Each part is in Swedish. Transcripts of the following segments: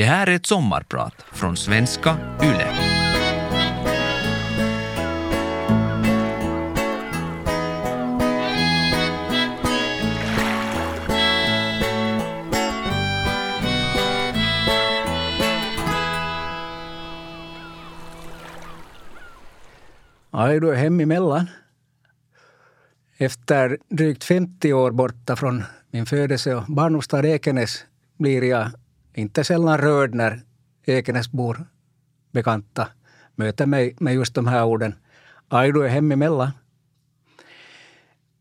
Det här är ett sommarprat från Svenska Yle. Ja, du är hemmemellan. Efter drygt 50 år borta från min födelse och barndomstad Ekenäs blir jag inte sällan rörd när Ekenäsbor bekanta möter mig med just de här orden. Aj, du är hemmemellan.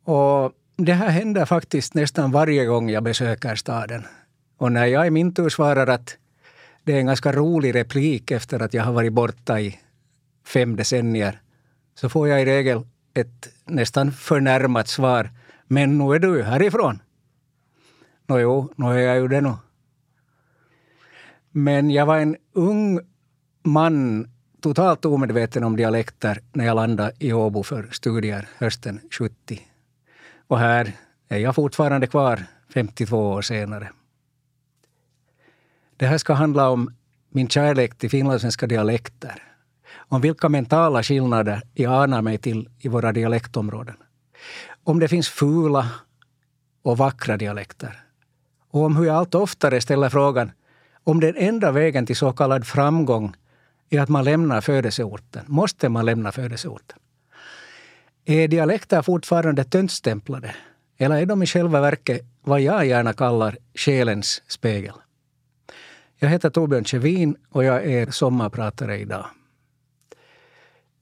Och det här händer faktiskt nästan varje gång jag besöker staden. Och när jag i min tur svarar att det är en ganska rolig replik efter att jag har varit borta i 5 decennier, så får jag i regel ett nästan förnärmat svar. Men nu är du härifrån. Jo, nu är jag ju det nu. Men jag var en ung man, totalt omedveten om dialekter, när jag landade i Åbo för studier hösten 70. Och här är jag fortfarande kvar 52 år senare. Det här ska handla om min kärlek till finlandssvenska dialekter. Om vilka mentala skillnader jag anar mig till i våra dialektområden. Om det finns fula och vackra dialekter. Och om hur jag allt oftare ställer frågan om den enda vägen till så kallad framgång är att man lämnar födelseorten. Måste man lämna födelseorten? Är dialekter fortfarande töntstämplade? Eller är de i själva verket vad jag gärna kallar själens spegel? Jag heter Torbjörn Kevin och jag är sommarpratare idag.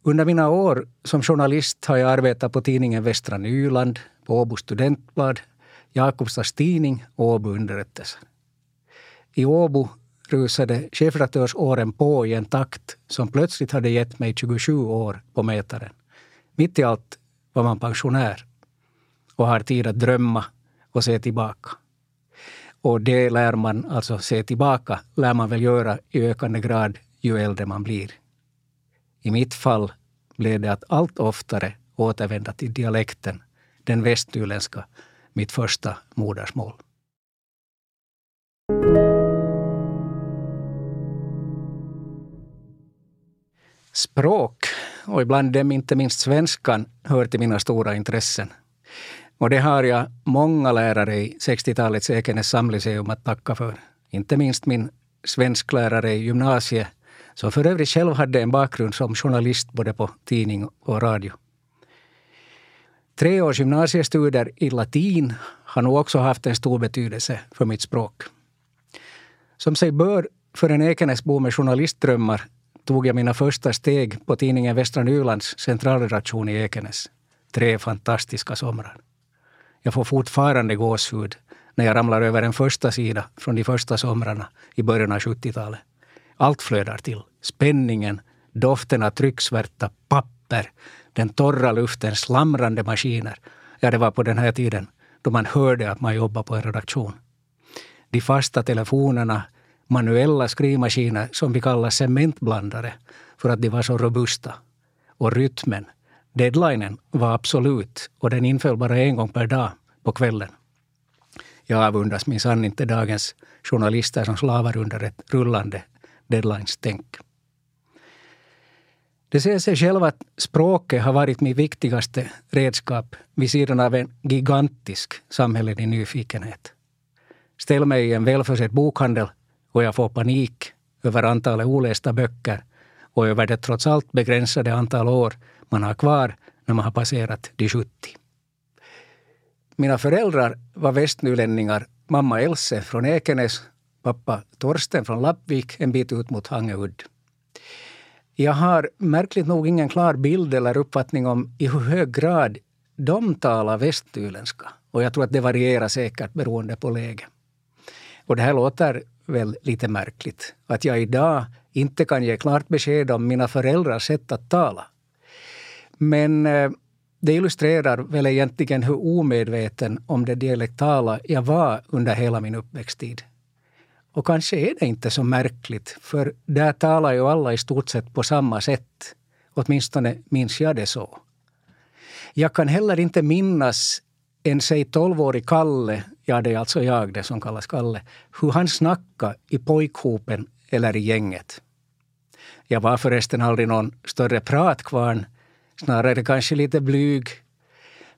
Under mina år som journalist har jag arbetat på tidningen Västra Nyland, på Åbo Studentblad, Jakobstads tidning och Åbo Underrättelser. I Åbo rusade chefredaktörsåren på i en takt som plötsligt hade gett mig 27 år på mätaren. Mitt i allt var man pensionär och har tid att drömma och se tillbaka. Och det lär man, alltså se tillbaka, lär man väl göra i ökande grad ju äldre man blir. I mitt fall blev det att allt oftare återvända till dialekten, den västnyländska, mitt första modersmål. Språk, och ibland dem inte minst svenskan, hör till mina stora intressen. Och det har jag många lärare i 60-talets Ekenäs samliseum att tacka för. Inte minst min svensklärare i gymnasiet, som för övrigt själv hade en bakgrund som journalist både på tidning och radio. 3 års gymnasiestudier i latin har nog också haft en stor betydelse för mitt språk. Som sig bör för en Ekenäsbo med journalistdrömmar tog jag mina första steg på tidningen Västra Nylands centralredaktion i Ekenäs. 3 fantastiska somrar. Jag får fortfarande gåshud när jag ramlar över en första sida från de första somrarna i början av 70-talet. Allt flödar till. Spänningen, doften av trycksvärta, papper, den torra luften, slamrande maskiner. Ja, det var på den här tiden då man hörde att man jobbar på en redaktion. De fasta telefonerna, manuella skrivmaskiner som vi kallar cementblandare för att de var så robusta. Och rytmen, deadlinen var absolut och den inföll bara en gång per dag på kvällen. Jag avundas minsann inte dagens journalister som slavar under ett rullande deadlines-tänk. Det ser sig själv att språket har varit mitt viktigaste redskap vid sidan av en gigantisk samhällelig nyfikenhet. Ställ mig i en välförsedd bokhandel och jag får panik över antalet olästa böcker och över det trots allt begränsade antal år man har kvar när man har passerat de 70. Mina föräldrar var västnylänningar, mamma Else från Ekenäs, pappa Torsten från Lappvik, en bit ut mot Hangeud. Jag har märkligt nog ingen klar bild eller uppfattning om i hur hög grad de talar västnyländska. Och jag tror att det varierar säkert beroende på läge. Och det här låter väl lite märkligt. Att jag idag inte kan ge klart besked om mina föräldrars sätt att tala. Men det illustrerar väl egentligen hur omedveten om det dialektala jag var under hela min uppväxttid. Och kanske är det inte så märkligt, för där talar ju alla i stort sett på samma sätt. Åtminstone minns jag det så. Jag kan heller inte minnas en säg 12-årig Kalle, ja det är alltså jag det som kallas Kalle, hur han snackade i pojkhopen eller i gänget. Jag var förresten aldrig någon större pratkvarn, snarare kanske lite blyg.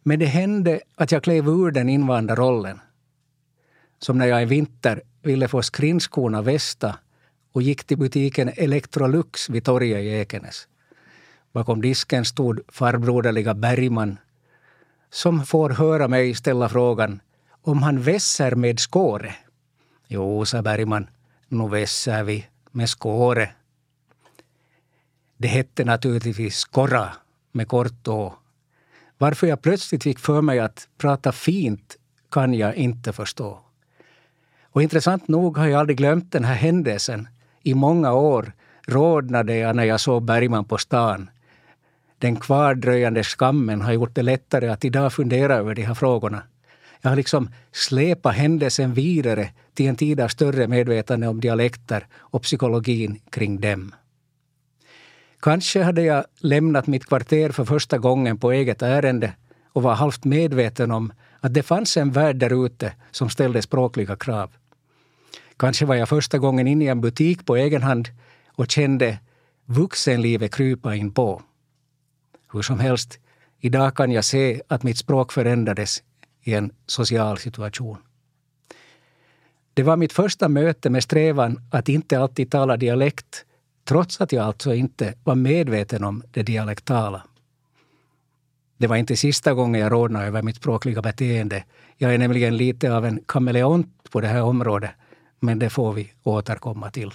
Men det hände att jag klev ur den invandrarrollen. Som när jag i vinter ville få skrinskorna västa och gick till butiken Electrolux vid torget i Ekenäs. Bakom disken stod farbroderliga Bergman som får höra mig ställa frågan om han vässer med skåre. Jo, sa Bergman, nu vässar vi med skåre. Det hette naturligtvis skorra med kort å. Varför jag plötsligt fick för mig att prata fint kan jag inte förstå. Och intressant nog har jag aldrig glömt den här händelsen. I många år rodnade jag när jag såg Bergman på stan. Den kvardröjande skammen har gjort det lättare att idag fundera över de här frågorna. Jag har liksom släpat händelsen vidare till en tid av större medvetande om dialekter och psykologin kring dem. Kanske hade jag lämnat mitt kvarter för första gången på eget ärende och var halvt medveten om att det fanns en värld där ute som ställde språkliga krav. Kanske var jag första gången inne i en butik på egen hand och kände vuxenlivet krypa in på. Hur som helst, idag kan jag se att mitt språk förändrades i en social situation. Det var mitt första möte med strävan att inte alltid tala dialekt, trots att jag alltså inte var medveten om det dialektala. Det var inte sista gången jag rodnade över mitt språkliga beteende. Jag är nämligen lite av en kameleont på det här området, men det får vi återkomma till.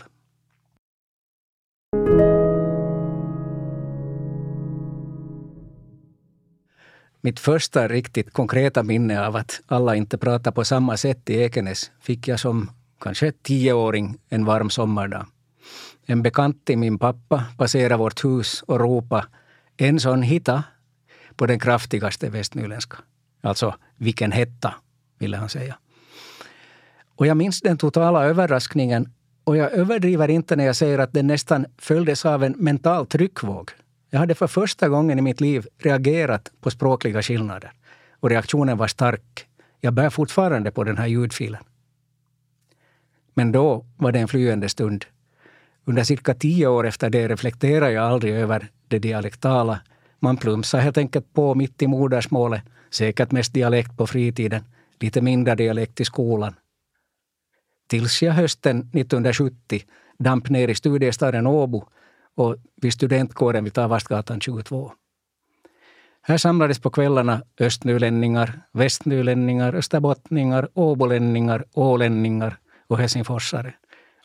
Mitt första riktigt konkreta minne av att alla inte pratar på samma sätt i Ekenäs fick jag som kanske 10-åring en varm sommardag. En bekant till min pappa passerade vårt hus och ropade en sån hitta på den kraftigaste västnyländska. Alltså, vilken hetta, ville han säga. Och jag minns den totala överraskningen, och jag överdriver inte när jag säger att den nästan följdes av en mental tryckvåg. Jag hade för första gången i mitt liv reagerat på språkliga skillnader. Och reaktionen var stark. Jag bär fortfarande på den här ljudfilen. Men då var det en flyende stund. Under cirka 10 år efter det reflekterar jag aldrig över det dialektala. Man plumsar helt enkelt på mitt i modersmålet. Säkert mest dialekt på fritiden. Lite mindre dialekt i skolan. Tills jag hösten 1970 damp ner i studiestaden Åbo och vid studentkåren vid Tarvastgatan 22. Här samlades på kvällarna östnylänningar, västnylänningar, österbottningar, åbolänningar, ålänningar och helsingforsare.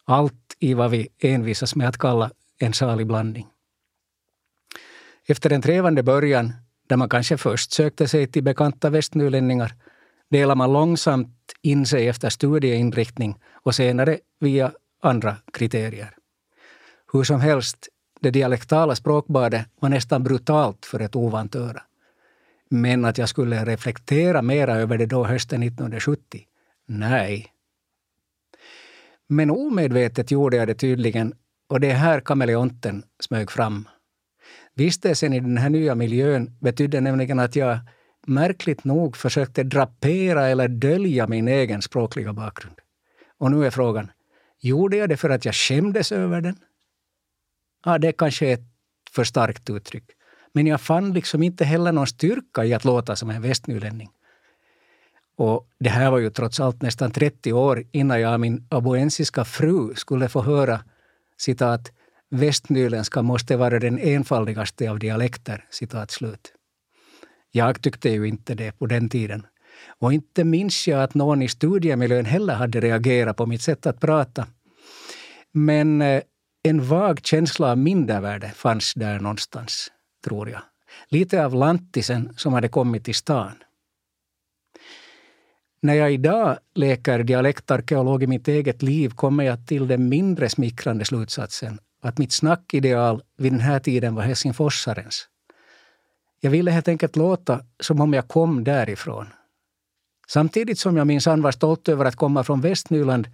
Allt i vad vi envisas med att kalla en salig blandning. Efter en trevande början, där man kanske först sökte sig till bekanta västnylänningar, delar man långsamt in sig efter studieinriktning och senare via andra kriterier. Hur som helst, det dialektala språkbadet var nästan brutalt för ett ovant öra. Men att jag skulle reflektera mera över det då hösten 1970? Nej. Men omedvetet gjorde jag det tydligen, och det här kameleonten smög fram. Vistelsen i den här nya miljön betydde nämligen att jag märkligt nog försökte drapera eller dölja min egen språkliga bakgrund. Och nu är frågan, gjorde jag det för att jag skämdes över den? Ja, det kanske är ett för starkt uttryck. Men jag fann liksom inte heller någon styrka i att låta som en västnylänning. Och det här var ju trots allt nästan 30 år innan jag och min aboensiska fru skulle få höra, citat, västnyländska måste vara den enfaldigaste av dialekter, citat slut. Jag tyckte ju inte det på den tiden. Och inte minns jag att någon i studiemiljön heller hade reagerat på mitt sätt att prata. Men en vag känsla av mindervärde fanns där någonstans, tror jag. Lite av lantisen som hade kommit till stan. När jag idag leker dialektarkeolog i mitt eget liv kommer jag till den mindre smickrande slutsatsen att mitt snackideal vid den här tiden var helsingforsarens. Jag ville helt enkelt låta som om jag kom därifrån. Samtidigt som jag minsann var stolt över att komma från Västnyland,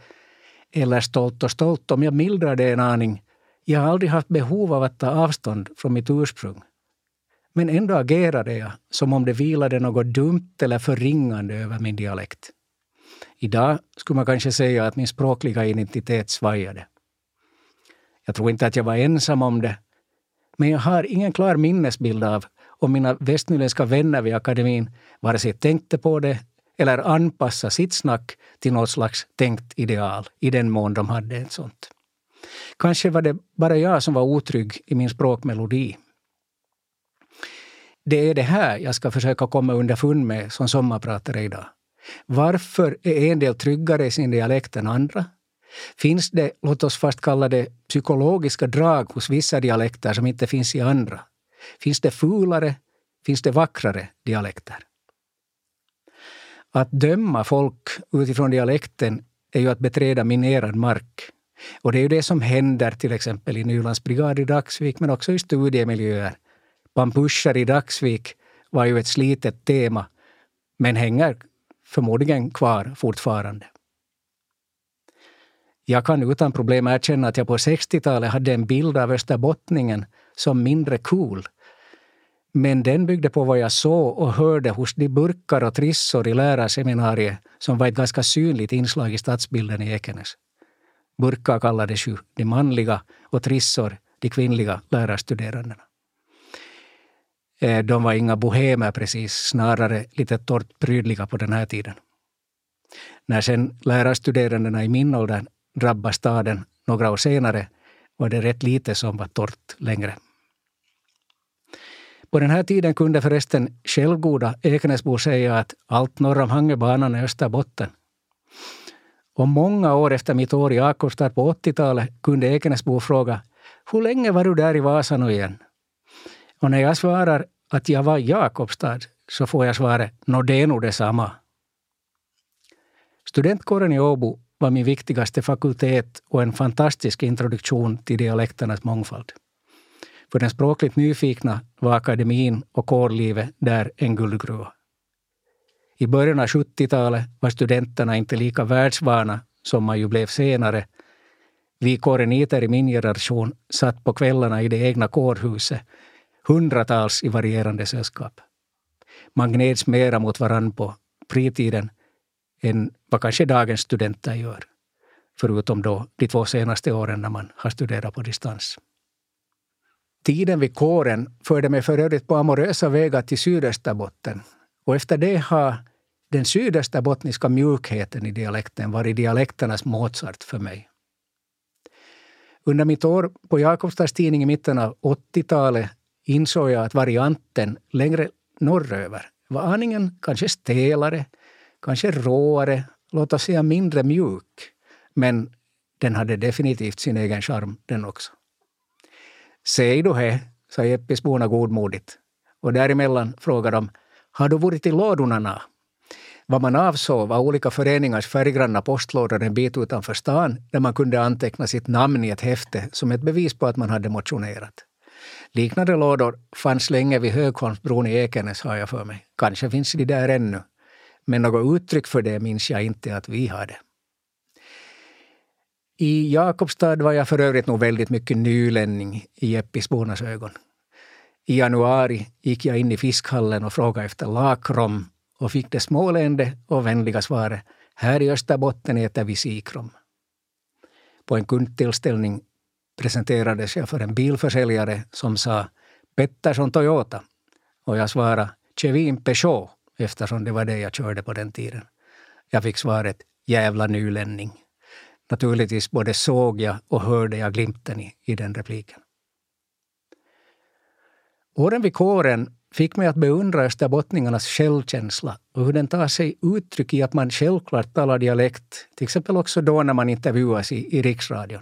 eller stolt om jag mildrar det en aning, jag har aldrig haft behov av att ta avstånd från mitt ursprung. Men ändå agerade jag som om det vilade något dumt eller förringande över min dialekt. Idag skulle man kanske säga att min språkliga identitet svajade. Jag tror inte att jag var ensam om det. Men jag har ingen klar minnesbild av om mina västnyländska vänner vid akademin vare sig tänkte på det eller anpassa sitt snack till något slags tänkt ideal i den mån de hade ett sånt. Kanske var det bara jag som var otrygg i min språkmelodi. Det är det här jag ska försöka komma underfund med som sommarpratare idag. Varför är en del tryggare i sin dialekt än andra? Finns det, låt oss fast kalla det, psykologiska drag hos vissa dialekter som inte finns i andra? Finns det fulare? Finns det vackrare dialekter? Att döma folk utifrån dialekten är ju att beträda minerad mark. Och det är ju det som händer till exempel i Nylands brigad i Daxvik, men också i studiemiljöer. Pampuscher i Daxvik var ju ett slitet tema, men hänger förmodligen kvar fortfarande. Jag kan utan problem erkänna att jag på 60-talet hade en bild av österbottningen som mindre cool. Men den byggde på vad jag såg och hörde hos de burkar och trissor i lärarseminariet som var ett ganska synligt inslag i stadsbilden i Ekenäs. Burkar kallades ju de manliga och trissor de kvinnliga lärarstuderandena. De var inga bohemer precis, snarare lite torrt prydliga på den här tiden. När sen lärarstuderandena i min ålder drabbade staden några år senare var det rätt lite som var torrt längre. På den här tiden kunde förresten självgoda Ekenäsbor säga att allt norr om Hangebanan är Österbotten. Och många år efter mitt år i Jakobstad på 80-talet kunde Ekenäsbor fråga: hur länge var du där i Vasa nu igen? Och när jag svarar att jag var i Jakobstad så får jag svara: nå, det är nog detsamma. Studentkåren i Åbo var min viktigaste fakultet och en fantastisk introduktion till dialekternas mångfald. För den språkligt nyfikna var akademin och kårlivet där en guldgruva. I början av 70-talet var studenterna inte lika världsvana som man ju blev senare. Vi kåreniter i min generation satt på kvällarna i det egna kårhuset, hundratals i varierande sällskap. Man gneds mera mot varann på fritiden än vad kanske dagens studenter gör. Förutom då de 2 senaste åren när man har studerat på distans. Tiden vid kåren förde mig för övrigt på amorösa vägar till Sydösterbotten. Och efter det har den sydösterbottniska mjukheten i dialekten varit dialekternas Mozart för mig. Under mitt år på Jakobstads tidning i mitten av 80-talet insåg jag att varianten längre norröver var aningen kanske stelare, kanske råare, låt oss säga mindre mjuk. Men den hade definitivt sin egen charm den också. Säg då he, sa Jeppisborna godmodigt. Och däremellan frågade de: har du varit i lådorna? Vad man avsåg var olika föreningars färggranna postlådor en bit utanför stan där man kunde anteckna sitt namn i ett häfte som ett bevis på att man hade motionerat. Liknande lådor fanns länge vid Högholmsbron i Ekenäs, har jag för mig. Kanske finns de där ännu. Men något uttryck för det minns jag inte att vi hade. I Jakobstad var jag för övrigt nog väldigt mycket nylänning i Jeppisbornas ögon. I januari gick jag in i fiskhallen och frågade efter lakrom och fick det småleende och vänliga svaret: här i Österbotten äter vi sikrom. På en kundtillställning presenterades jag för en bilförsäljare som sa Pettersson Toyota. Och jag svarade Kevin Peugeot, eftersom det var det jag körde på den tiden. Jag fick svaret: jävla nylänning. Naturligtvis både såg jag och hörde jag glimten i den repliken. Åren vid kåren fick mig att beundra österbottningarnas självkänsla och hur den tar sig uttryck i att man självklart talar dialekt, till exempel också då när man intervjuas i Riksradion.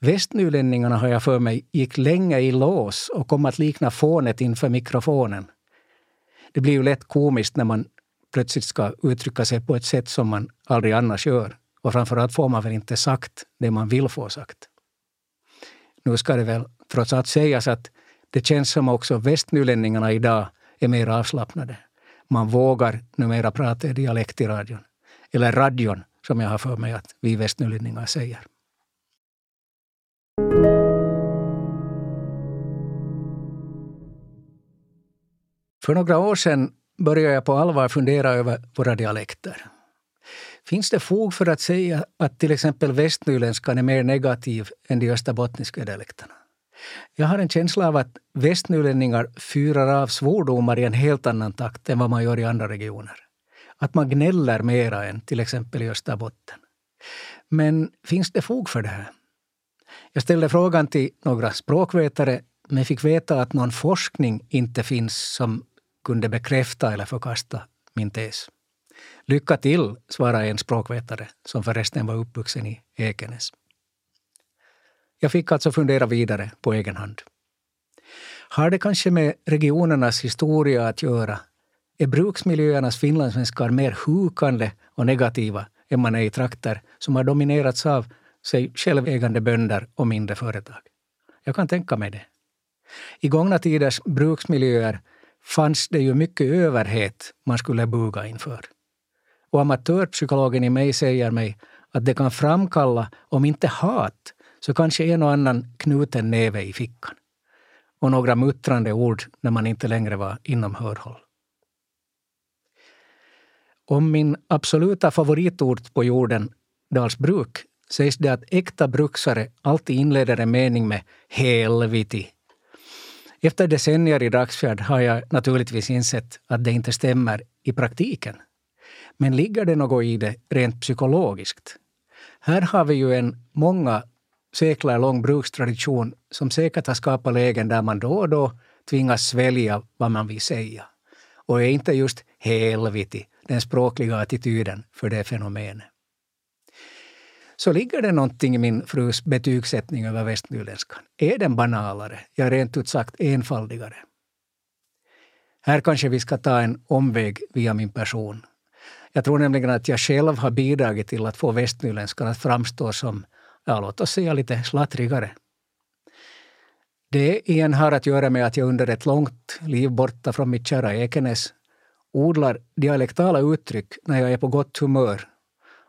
Västnylänningarna, har jag för mig, gick länge i lås och kom att likna fånet inför mikrofonen. Det blir ju lätt komiskt när man plötsligt ska uttrycka sig på ett sätt som man aldrig annars gör. Och framförallt får man väl inte sagt det man vill få sagt. Nu ska det väl trots allt sägas att det känns som också västnylänningarna idag är mer avslappnade. Man vågar numera prata i dialekt i radion. Eller radion, som jag har för mig att vi västnylänningar säger. För några år sedan började jag på allvar fundera över våra dialekter. Finns det fog för att säga att till exempel västnyländskan är mer negativ än de österbottniska dialekterna? Jag har en känsla av att västnylänningar fyrar av svordomar i en helt annan takt än vad man gör i andra regioner. Att man gnäller mera än till exempel i Österbotten. Men finns det fog för det här? Jag ställde frågan till några språkvetare men fick veta att någon forskning inte finns som kunde bekräfta eller förkasta min tes. Lycka till, svarade en språkvetare som förresten var uppvuxen i Ekenäs. Jag fick alltså fundera vidare på egen hand. Har det kanske med regionernas historia att göra? Är bruksmiljöernas finlandssvenskar mer hukande och negativa än man är i trakter som har dominerats av sig självägande bönder och mindre företag? Jag kan tänka mig det. I gångna tiders bruksmiljöer fanns det ju mycket överhet man skulle buga inför. Och amatörpsykologen i mig säger mig att det kan framkalla, om inte hat, så kanske en och annan knuten näve i fickan. Och några muttrande ord när man inte längre var inom hörhåll. Om min absoluta favoritort på jorden, Dalsbruk, sägs det att äkta bruksare alltid inleder en mening med helviti. Efter decennier i Daxfjärd har jag naturligtvis insett att det inte stämmer i praktiken. Men ligger det något i det rent psykologiskt? Här har vi ju en många seklar lång brukstradition som säkert har skapat lägen där man då och då tvingas svälja vad man vill säga. Och är inte just helviti den språkliga attityden för det fenomenet. Så ligger det någonting i min frus betygssättning över västnyländskan. Är den banalare, ja rent ut sagt enfaldigare? Här kanske vi ska ta en omväg via min person. Jag tror nämligen att jag själv har bidragit till att få västnyländskan att framstå som, ja låt oss säga, lite slattrigare. Det igen har att göra med att jag under ett långt liv borta från mitt kära Ekenäs odlar dialektala uttryck när jag är på gott humör.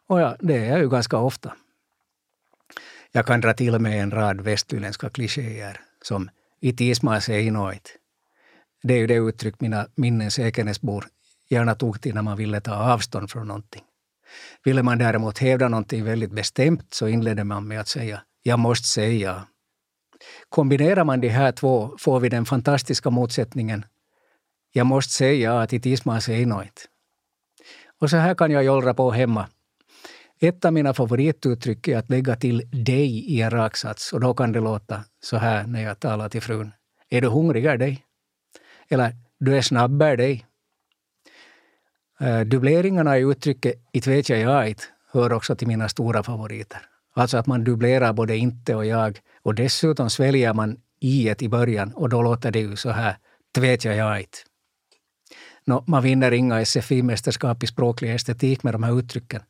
Och ja, det är jag ju ganska ofta. Jag kan dra till med en rad västnyländska klichéer som it ismaa se inoit. Det är ju det uttryck mina minnens Ekenäsbor gärna tog till när man ville ta avstånd från någonting. Ville man däremot hävda någonting väldigt bestämt så inledde man med att säga jag måste säga. Kombinerar man de här två får vi den fantastiska motsättningen jag måste säga att it ismaa se inoit. Och så här kan jag jollra på hemma. Ett av mina favorituttryck är att lägga till dig i en raksats och då kan det låta så här när jag talar till frun. Är du hungrigare dig? Eller du är snabbare dig? Dubleringarna i uttrycket it vet jag it hör också till mina stora favoriter. Alltså att man dublerar både inte och jag och dessutom sväljer man i början och då låter det ju så här vet jag it. Man vinner inga SFI-mästerskap i språklig estetik med de här uttrycken.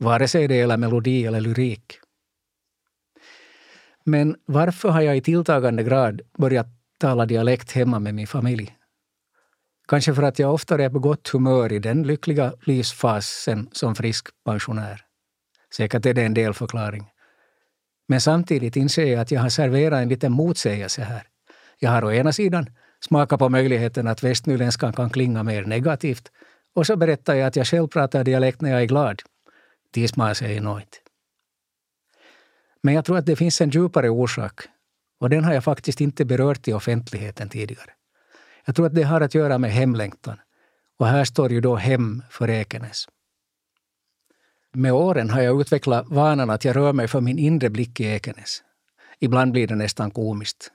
Vare sig det gäller melodi eller lyrik. Men varför har jag i tilltagande grad börjat tala dialekt hemma med min familj? Kanske för att jag ofta är på gott humör i den lyckliga livsfasen som frisk pensionär. Säkert är det en del förklaring. Men samtidigt inser jag att jag har serverat en liten motsägelse här. Jag har å ena sidan smakat på möjligheten att västnyländskan kan klinga mer negativt. Och så berättar jag att jag själv pratar dialekt när jag är glad. Tisma säger något. Men jag tror att det finns en djupare orsak och den har jag faktiskt inte berört i offentligheten tidigare. Jag tror att det har att göra med hemlängtan och här står ju då hem för Ekenäs. Med åren har jag utvecklat vanan att jag rör mig för min inre blick i Ekenäs. Ibland blir det nästan komiskt.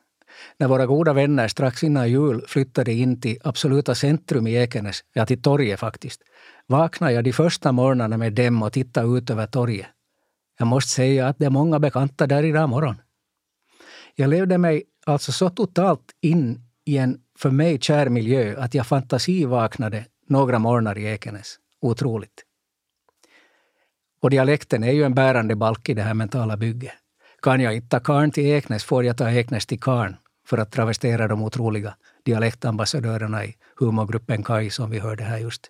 När våra goda vänner strax innan jul flyttade in till absoluta centrum i Ekenäs, ja till torget faktiskt, vaknade jag de första morgnarna med dem och tittade ut över torget. Jag måste säga att det är många bekanta där idag morgon. Jag levde mig alltså så totalt in i en för mig kär miljö att jag fantasivaknade några morgnar i Ekenäs. Otroligt. Och dialekten är ju en bärande balk i det här mentala bygget. Kan jag inte ta karn till Ekenäs får jag ta Ekenäs till karn för att travestera de otroliga dialektambassadörerna i humorgruppen Kaj som vi hörde här just.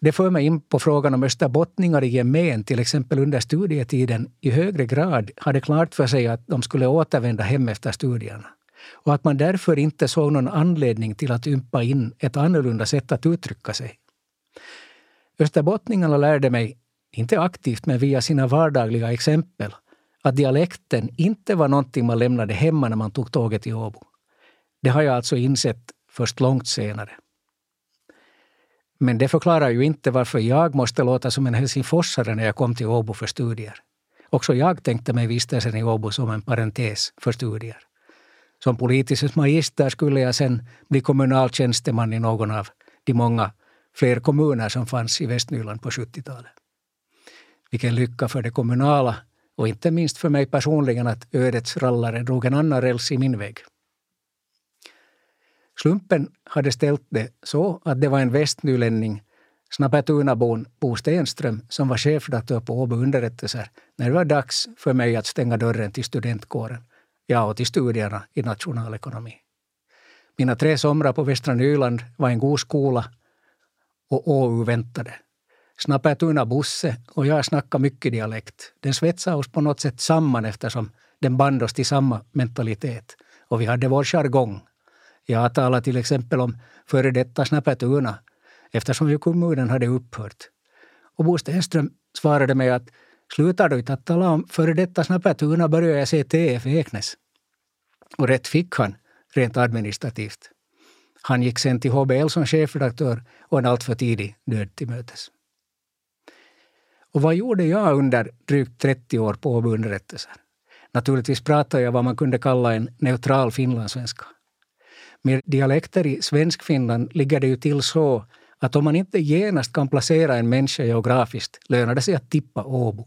Det för mig in på frågan om österbottningar i gemen, till exempel under studietiden, i högre grad hade klart för sig att de skulle återvända hem efter studierna. och att man därför inte såg någon anledning till att ympa in ett annorlunda sätt att uttrycka sig. Österbottningarna lärde mig, inte aktivt men via sina vardagliga exempel, att dialekten inte var någonting man lämnade hemma när man tog tåget till Åbo. Det har jag alltså insett först långt senare. Men det förklarar ju inte varför jag måste låta som en helsingforsare när jag kom till Åbo för studier. Också jag tänkte mig vistelsen i Åbo som en parentes för studier. Som politisk magister skulle jag sen bli kommunaltjänsteman i någon av de många fler kommuner som fanns i Västnyland på 70-talet. Vilken lycka för det kommunala och inte minst för mig personligen att ödets rallare drog en annan räls i min väg. Slumpen hade ställt det så att det var en västnylänning, Snappertunabon Bo Stenström, som var chefredaktör på Åbo Underrättelser när det var dags för mig att stänga dörren till studentkåren, ja och till studierna i nationalekonomi. Mina 3 somrar på Västra Nyland var en god skola och Åu väntade. Snappertuna Bosse och jag snackade mycket dialekt. Den svetsade oss på något sätt samman eftersom den band oss till samma mentalitet och vi hade vår jargong. Jag talar till exempel om före detta Snappertuna eftersom ju kommunen hade upphört. Och Bo Stenström svarade mig att slutar du inte att tala om före detta Snappertuna börjar jag se TF Ekenäs. Och rätt fick han rent administrativt. Han gick sen till HBL som chefredaktör och en alltför tidig död till mötes. Och vad gjorde jag under drygt 30 år på Åbo Underrättelser? Naturligtvis pratade jag vad man kunde kalla en neutral finlandssvenska. Med dialekter i Svenskfinland ligger det ju till så att om man inte genast kan placera en människa geografiskt lönar det sig att tippa Åbo.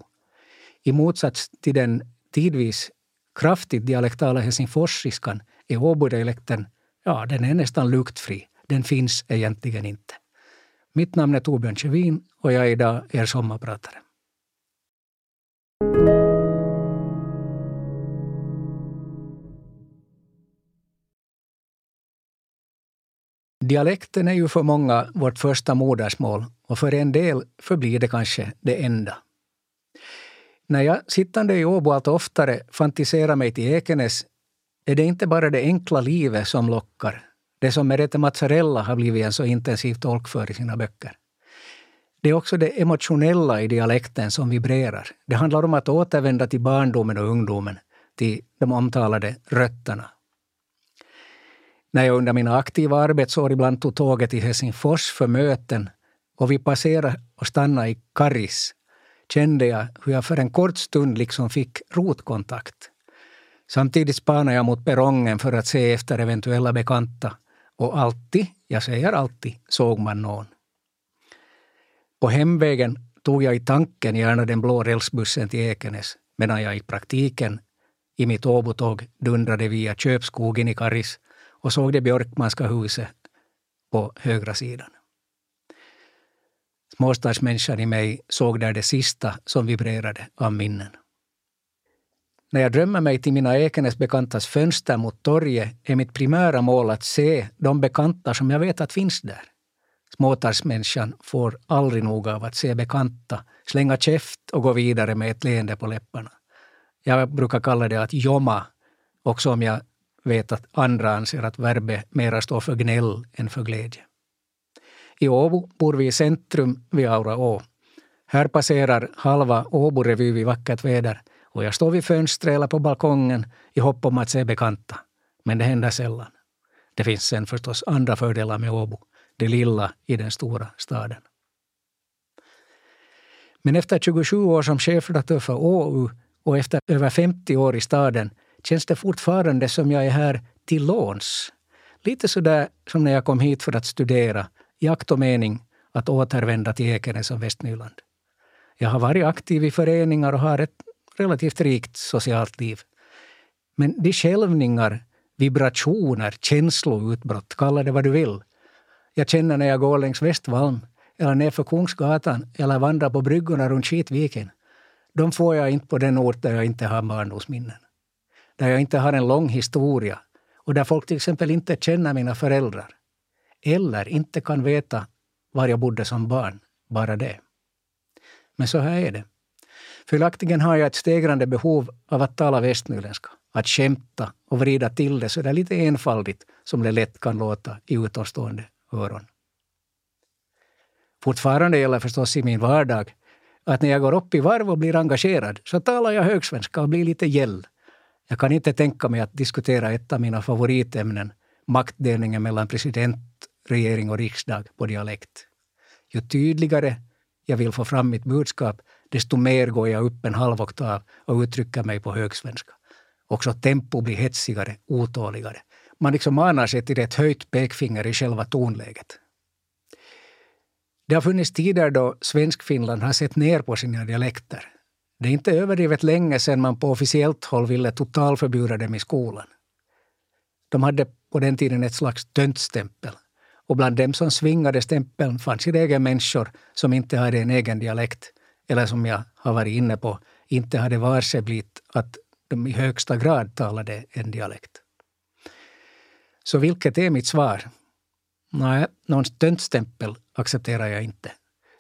I motsats till den tidvis kraftigt dialektala helsingforsiskan är Åbo-dialekten, ja den är nästan luktfri. Den finns egentligen inte. Mitt namn är Torbjörn Kevin och jag är idag er sommarpratare. Dialekten är ju för många vårt första modersmål och för en del förblir det kanske det enda. När jag sittande i Åbo allt oftare fantiserar mig till Ekenäs är det inte bara det enkla livet som lockar. Det som Merete Mazzarella har blivit en så intensiv tolk för i sina böcker. Det är också det emotionella i dialekten som vibrerar. Det handlar om att återvända till barndomen och ungdomen, till de omtalade rötterna. När jag under mina aktiva arbetsår ibland tog tåget till Helsingfors för möten och vi passerade och stannade i Karis kände jag hur jag för en kort stund liksom fick rotkontakt. Samtidigt spanade jag mot perrongen för att se efter eventuella bekanta. Och alltid, jag säger alltid, såg man någon. På hemvägen tog jag i tanken gärna den blå rälsbussen till Ekenäs medan jag i praktiken i mitt Åbotåg dundrade via Köpskogen i Karis och såg det Björkmanska huset på högra sidan. Småstadsmänniskan i mig såg där det sista som vibrerade av minnen. När jag drömmer mig till mina Ekenäsbekantas fönster mot torget är mitt primära mål att se de bekanta som jag vet att finns där. Småstadsmänniskan får aldrig nog av att se bekanta, slänga käft och gå vidare med ett leende på läpparna. Jag brukar kalla det att jomma, också om jag vet att andra anser att verbet mera står för gnäll än för glädje. I Åbo bor vi i centrum vid Aura Å. Här passerar halva Åbo-revy vid vackert väder. Och jag står vid fönstret eller på balkongen i hopp om att se bekanta. Men det händer sällan. Det finns sen förstås andra fördelar med Åbo. Det lilla i den stora staden. Men efter 27 år som chefredaktör för Åu och efter över 50 år i staden känns det fortfarande som jag är här till låns. Lite sådär som när jag kom hit för att studera. I akt och mening att återvända till Ekenäs och Västnyland. Jag har varit aktiv i föreningar och har ett relativt rikt socialt liv. Men de skälvningar, vibrationer, känsloutbrott, kalla det vad du vill. Jag känner när jag går längs Västvalm eller ner för Kungsgatan eller vandrar på bryggorna runt Skitviken. De får jag inte på den ort där jag inte har barndomsminnen. Där jag inte har en lång historia och där folk till exempel inte känner mina föräldrar. Eller inte kan veta var jag bodde som barn, bara det. Men så här är det. Följaktligen har jag ett stegrande behov av att tala västnyländska. att skämta och vrida till det så där lite enfaldigt som det lätt kan låta i utomstående öron. Fortfarande gäller förstås i min vardag att när jag går upp i varv och blir engagerad så talar jag högsvenska och blir lite gäll. Jag kan inte tänka mig att diskutera ett av mina favoritämnen, maktdelningen mellan president, regering och riksdag på dialekt. Ju tydligare jag vill få fram mitt budskap, desto mer går jag upp en halv oktav och uttrycker mig på högsvenska. Också tempo blir hetsigare, otåligare. Man liksom anar sig till ett höjt pekfinger i själva tonläget. Det har funnits tider då Svenskfinland har sett ner på sina dialekter. Det är inte överdrivet länge sedan man på officiellt håll ville totalförbjuda dem i skolan. De hade på den tiden ett slags töntstämpel. Och bland dem som svingade stämpeln fanns i regel människor som inte hade en egen dialekt. Eller som jag har varit inne på, inte hade varse blivit att de i högsta grad talade en dialekt. Så vilket är mitt svar? Nej, någon töntstämpel accepterar jag inte.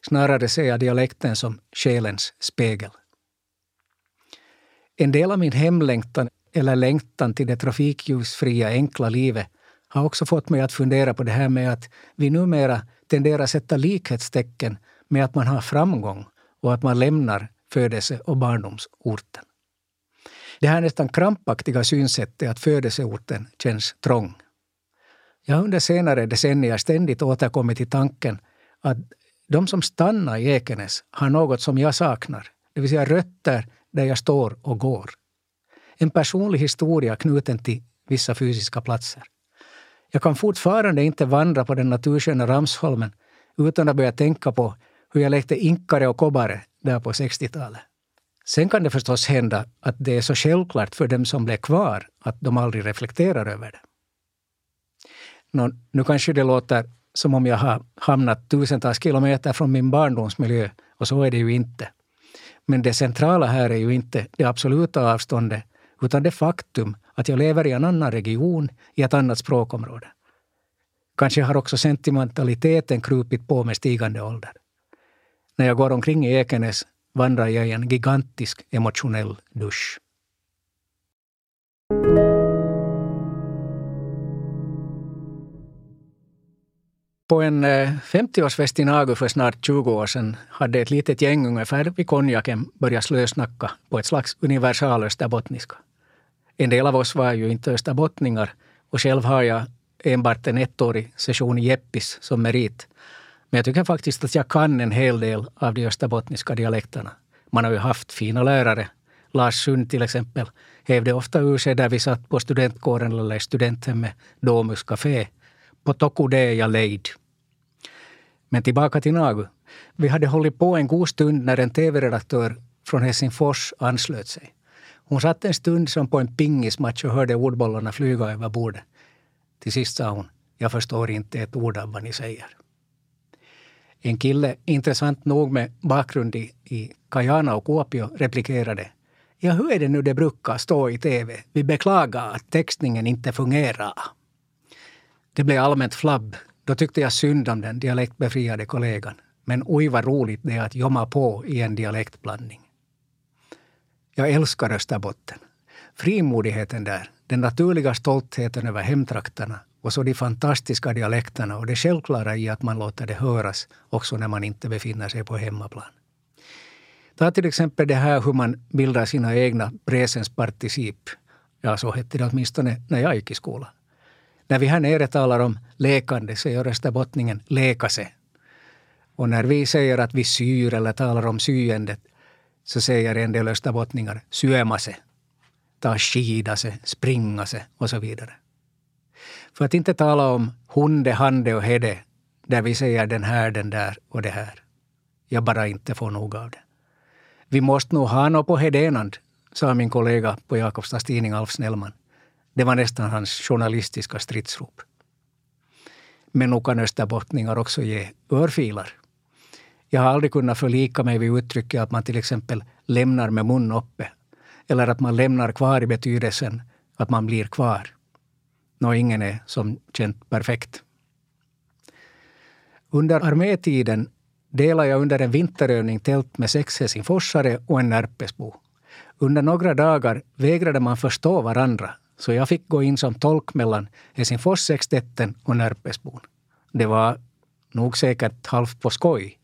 Snarare ser jag dialekten som själens spegel. En del av min hemlängtan eller längtan till det trafikljusfria enkla livet har också fått mig att fundera på det här med att vi numera tenderar att sätta likhetstecken med att man har framgång och att man lämnar födelse- och barndomsorten. Det här nästan krampaktiga synsättet att födelseorten känns trång. Jag har under senare decennier ständigt återkommit till tanken att de som stannar i Ekenäs har något som jag saknar, det vill säga rötter där jag står och går. En personlig historia knuten till vissa fysiska platser. Jag kan fortfarande inte vandra på den natursköna Ramsholmen utan att börja tänka på hur jag lekte inkare och kobbare där på 60-talet. Sen kan det förstås hända att det är så självklart för dem som blev kvar att de aldrig reflekterar över det. Nu kanske det låter som om jag har hamnat tusentals kilometer från min barndomsmiljö och så är det ju inte. Men det centrala här är ju inte det absoluta avståndet utan det faktum att jag lever i en annan region, i ett annat språkområde. Kanske har också sentimentaliteten krupit på med stigande ålder. När jag går omkring i Ekenäs vandrar jag i en gigantisk emotionell dusch. På en 50-årsfest i Nagu för snart 20 år sedan hade ett litet gäng ungefär vid konjaken börjat slösnacka på ett slags universal österbottniska. En del av oss var ju inte österbottningar och själv har jag enbart en ettårig session i Jeppis som merit. Men jag tycker faktiskt att jag kan en hel del av de österbottniska dialekterna. Man har ju haft fina lärare. Lars Sund till exempel hävde ofta ur sig där vi satt på studentkåren eller studenthemmet Domus Café. På Toku det är jag lejd. Men tillbaka till Nagu. Vi hade hållit på en god stund när en tv-redaktör från Helsingfors anslöt sig. Hon satt en stund som på en pingismatch och hörde ordbollarna flyga över bordet. Till sist sa hon, jag förstår inte ett ord av vad ni säger. En kille, intressant nog med bakgrund i Kajana och Kuopio, replikerade. Ja, hur är det nu det brukar stå i tv? Vi beklagar att textningen inte fungerar. Det blev allmänt flabb. Då tyckte jag synd om den dialektbefriade kollegan. Men oj vad roligt det är att jomma på i en dialektblandning. Jag älskar Österbotten. Frimodigheten där, den naturliga stoltheten över hemtrakterna och så de fantastiska dialekterna och det självklara i att man låter det höras också när man inte befinner sig på hemmaplan. Ta till exempel det här hur man bildar sina egna presensparticip. Ja, så hette det åtminstone när jag gick i skolan. När vi här nere talar om lekande så gör österbottningen leka sig. Och när vi säger att vi syr eller talar om syendet så säger en del österbottningar syöma sig, ta skida sig, springa sig och så vidare. För att inte tala om hunde, hande och hede där vi säger den här, den där och det här. Jag bara inte får nog av det. Vi måste nog ha något på hedenand, sa min kollega på Jakobstads tidning Alf Snellman. Det var nästan hans journalistiska stridsrop. Men nog kan österbottningar också ge örfilar. Jag har aldrig kunnat förlika mig vid uttrycket att man till exempel lämnar med mun uppe. Eller att man lämnar kvar i betydelsen att man blir kvar. Nå, ingen är som känt perfekt. Under armétiden delade jag under en vinterövning tält med 6 helsingforsare och en närpesbo. Under några dagar vägrade man förstå varandra, så jag fick gå in som tolk mellan Helsingfors-sextetten och Närpesbon. Det var nog säkert halvt på skoj,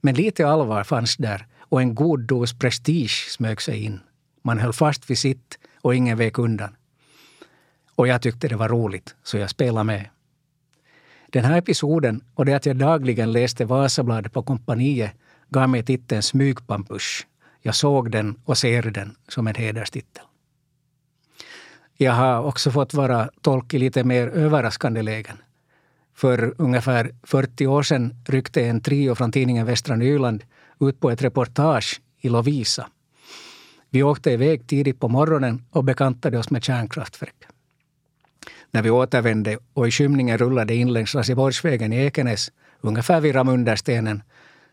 men lite allvar fanns där och en god dos prestige smög sig in. Man höll fast vid sitt och ingen vek undan. Och jag tyckte det var roligt, så jag spelade med. Den här episoden och det att jag dagligen läste Vasabladet på kompaniet gav mig titeln Smygpampusch. Jag såg den och ser den som en hederstitel. Jag har också fått vara tolk i lite mer överraskande lägen. För ungefär 40 år sedan ryckte en trio från tidningen Västra Nyland ut på ett reportage i Lovisa. Vi åkte iväg tidigt på morgonen och bekantade oss med kärnkraftverk. När vi återvände och i skymningen rullade in längs Raseborgsvägen i Ekenäs, ungefär vid Ramunderstenen,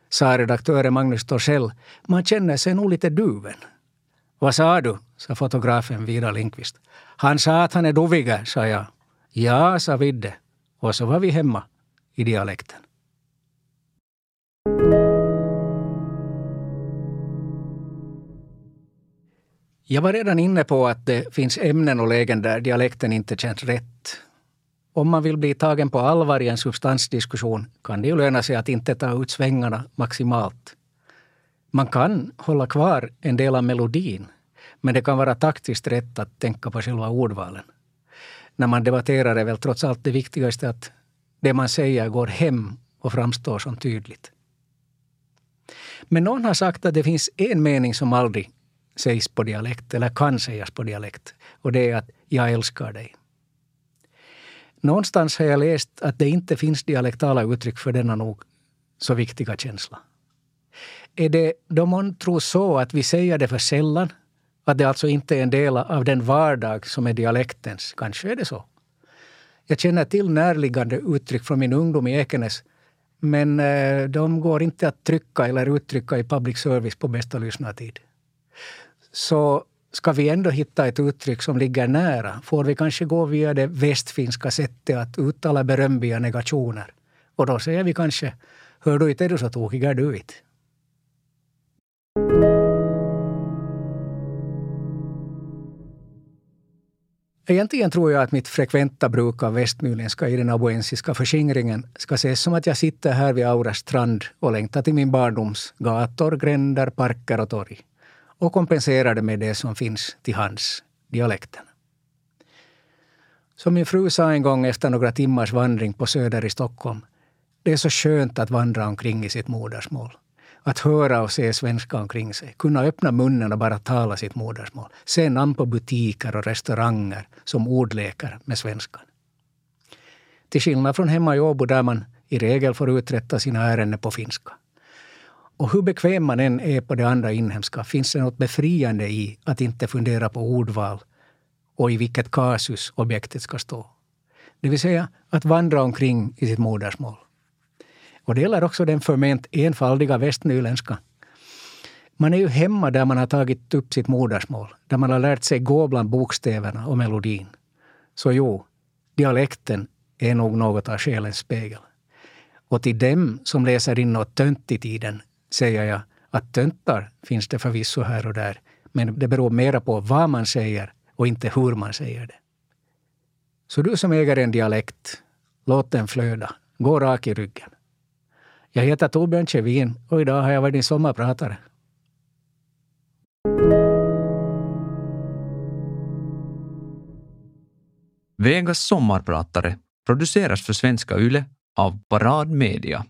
sa redaktören Magnus Torssell, man känner sig nog lite duven. Vad sa du, sa fotografen Vidar Lindqvist. Han sa att han är doviga, sa jag. Ja, sa Vidde. Och så var vi hemma i dialekten. Jag var redan inne på att det finns ämnen och lägen där dialekten inte känns rätt. Om man vill bli tagen på allvar i en substansdiskussion kan det ju löna sig att inte ta ut svängarna maximalt. Man kan hålla kvar en del av melodin, men det kan vara taktiskt rätt att tänka på själva ordvalen. När man debatterar är väl trots allt det viktigaste att det man säger går hem och framstår som tydligt. Men någon har sagt att det finns en mening som aldrig sägs på dialekt eller kan sägas på dialekt, och det är att jag älskar dig. Någonstans har jag läst att det inte finns dialektala uttryck för denna nog så viktiga känsla. Är det då man tror så att vi säger det för sällan, att det alltså inte är en del av den vardag som är dialektens? Kanske är det så. Jag känner till närliggande uttryck från min ungdom i Ekenäs, men de går inte att trycka eller uttrycka i public service på bästa lyssnartid. Så ska vi ändå hitta ett uttryck som ligger nära, får vi kanske gå via det västfinska sättet att uttala berömbiga negationer. Och då säger vi kanske, hör du inte du så tokig är du inte. Egentligen tror jag att mitt frekventa bruk av västnyländska i den aboensiska förskingringen ska ses som att jag sitter här vid Auras strand och längtar till min barndoms gator, gränder, parker och torg. Och kompenserade med det som finns till hands, dialekten. Som min fru sa en gång efter några timmars vandring på söder i Stockholm, det är så skönt att vandra omkring i sitt modersmål. Att höra och se svenska omkring sig. Kunna öppna munnen och bara tala sitt modersmål. Se namn på butiker och restauranger som ordlekar med svenskan. Till skillnad från hemma i Åbo där man i regel får uträtta sina ärenden på finska. Och hur bekväm man än är på det andra inhemska finns det något befriande i att inte fundera på ordval och i vilket kasus objektet ska stå. Det vill säga att vandra omkring i sitt modersmål. Och det gäller också den förment enfaldiga västnyländska. Man är ju hemma där man har tagit upp sitt modersmål. Där man har lärt sig gå bland bokstäverna och melodin. Så jo, dialekten är nog något av själens spegel. Och till dem som läser in något tönt i tiden säger jag att töntar finns det förvisso här och där. Men det beror mera på vad man säger och inte hur man säger det. Så du som äger en dialekt, låt den flöda. Gå rak i ryggen. Jag heter Torbjörn Kevin och idag har jag varit din sommarpratare. Vegas sommarpratare produceras för Svenska Yle av Parad Media.